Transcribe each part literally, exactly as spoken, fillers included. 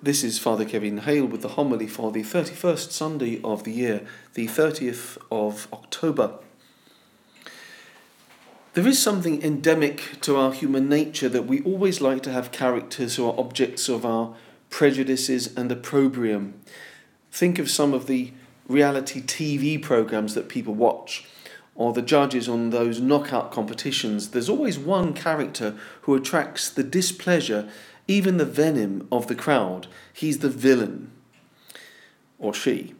This is Father Kevin Hale with the homily for the thirty-first Sunday of the year, the thirtieth of October. There is something endemic to our human nature that we always like to have characters who are objects of our prejudices and opprobrium. Think of some of the reality T V programmes that people watch, or the judges on those knockout competitions. There's always one character who attracts the displeasure, even the venom of the crowd. He's the villain, or she.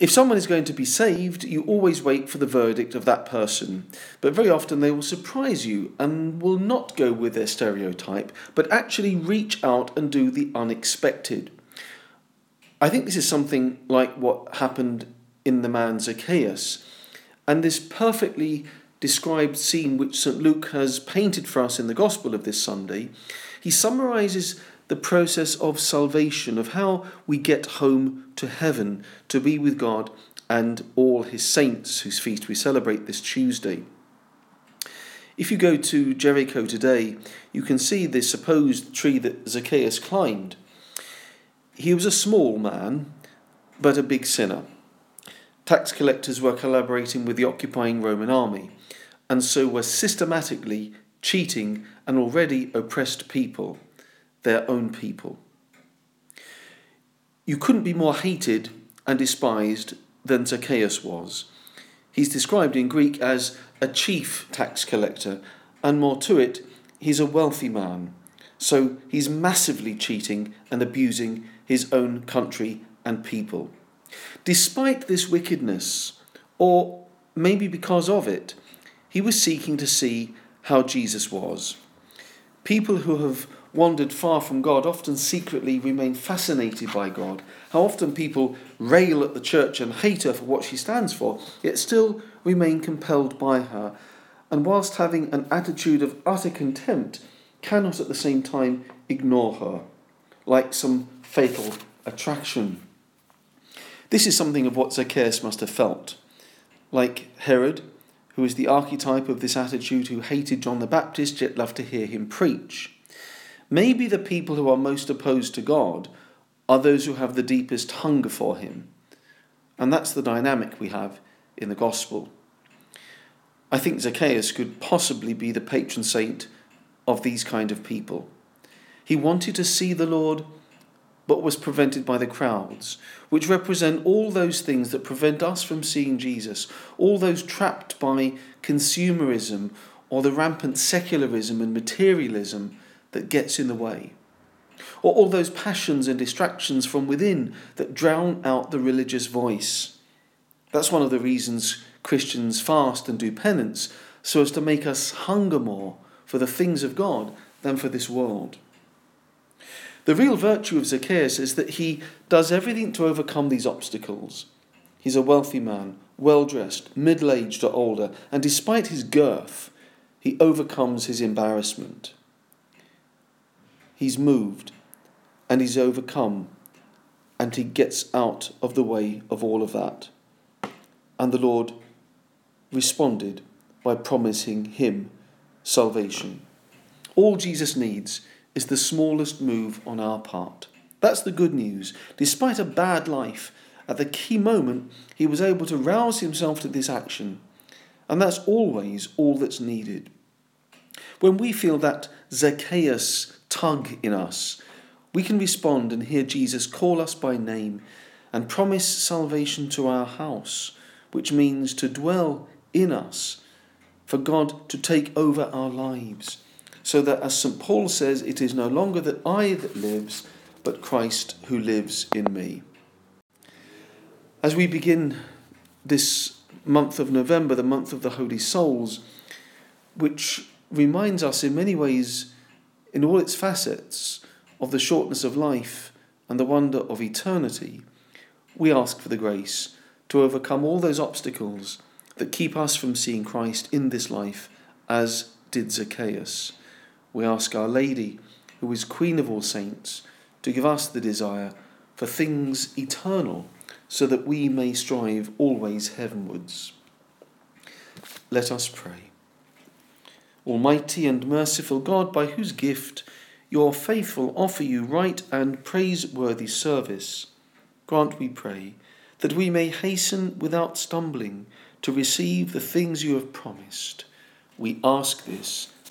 If someone is going to be saved, you always wait for the verdict of that person, but very often they will surprise you and will not go with their stereotype, but actually reach out and do the unexpected. I think this is something like what happened in the man Zacchaeus, and this perfectly described scene which St Luke has painted for us in the Gospel of this Sunday. He summarises the process of salvation, of how we get home to heaven, to be with God and all his saints, whose feast we celebrate this Tuesday. If you go to Jericho today, you can see the supposed tree that Zacchaeus climbed. He was a small man, but a big sinner. Tax collectors were collaborating with the occupying Roman army, and so were systematically cheating an already oppressed people, their own people. You couldn't be more hated and despised than Zacchaeus was. He's described in Greek as a chief tax collector, and more to it, he's a wealthy man. So he's massively cheating and abusing his own country and people. Despite this wickedness, or maybe because of it, he was seeking to see how Jesus was. People who have wandered far from God often secretly remain fascinated by God. How often people rail at the church and hate her for what she stands for, yet still remain compelled by her, and whilst having an attitude of utter contempt, cannot at the same time ignore her, like some fatal attraction. This is something of what Zacchaeus must have felt. Like Herod, who is the archetype of this attitude, who hated John the Baptist yet loved to hear him preach. Maybe the people who are most opposed to God are those who have the deepest hunger for him. And that's the dynamic we have in the Gospel. I think Zacchaeus could possibly be the patron saint of these kind of people. He wanted to see the Lord, but was prevented by the crowds, which represent all those things that prevent us from seeing Jesus, all those trapped by consumerism or the rampant secularism and materialism that gets in the way, or all those passions and distractions from within that drown out the religious voice. That's one of the reasons Christians fast and do penance, so as to make us hunger more for the things of God than for this world. The real virtue of Zacchaeus is that he does everything to overcome these obstacles. He's a wealthy man, well-dressed, middle-aged or older, and despite his girth, he overcomes his embarrassment. He's moved, and he's overcome, and he gets out of the way of all of that. And the Lord responded by promising him salvation. All Jesus needs is the smallest move on our part. That's the good news. Despite a bad life, at the key moment, he was able to rouse himself to this action. And that's always all that's needed. When we feel that Zacchaeus tug in us, we can respond and hear Jesus call us by name and promise salvation to our house, which means to dwell in us, for God to take over our lives. So that, as Saint Paul says, it is no longer that I that lives, but Christ who lives in me. As we begin this month of November, the month of the Holy Souls, which reminds us in many ways, in all its facets, of the shortness of life and the wonder of eternity, we ask for the grace to overcome all those obstacles that keep us from seeing Christ in this life, as did Zacchaeus. We ask Our Lady, who is Queen of all saints, to give us the desire for things eternal, so that we may strive always heavenwards. Let us pray. Almighty and merciful God, by whose gift your faithful offer you right and praiseworthy service. Grant, we pray, that we may hasten without stumbling to receive the things you have promised. We ask this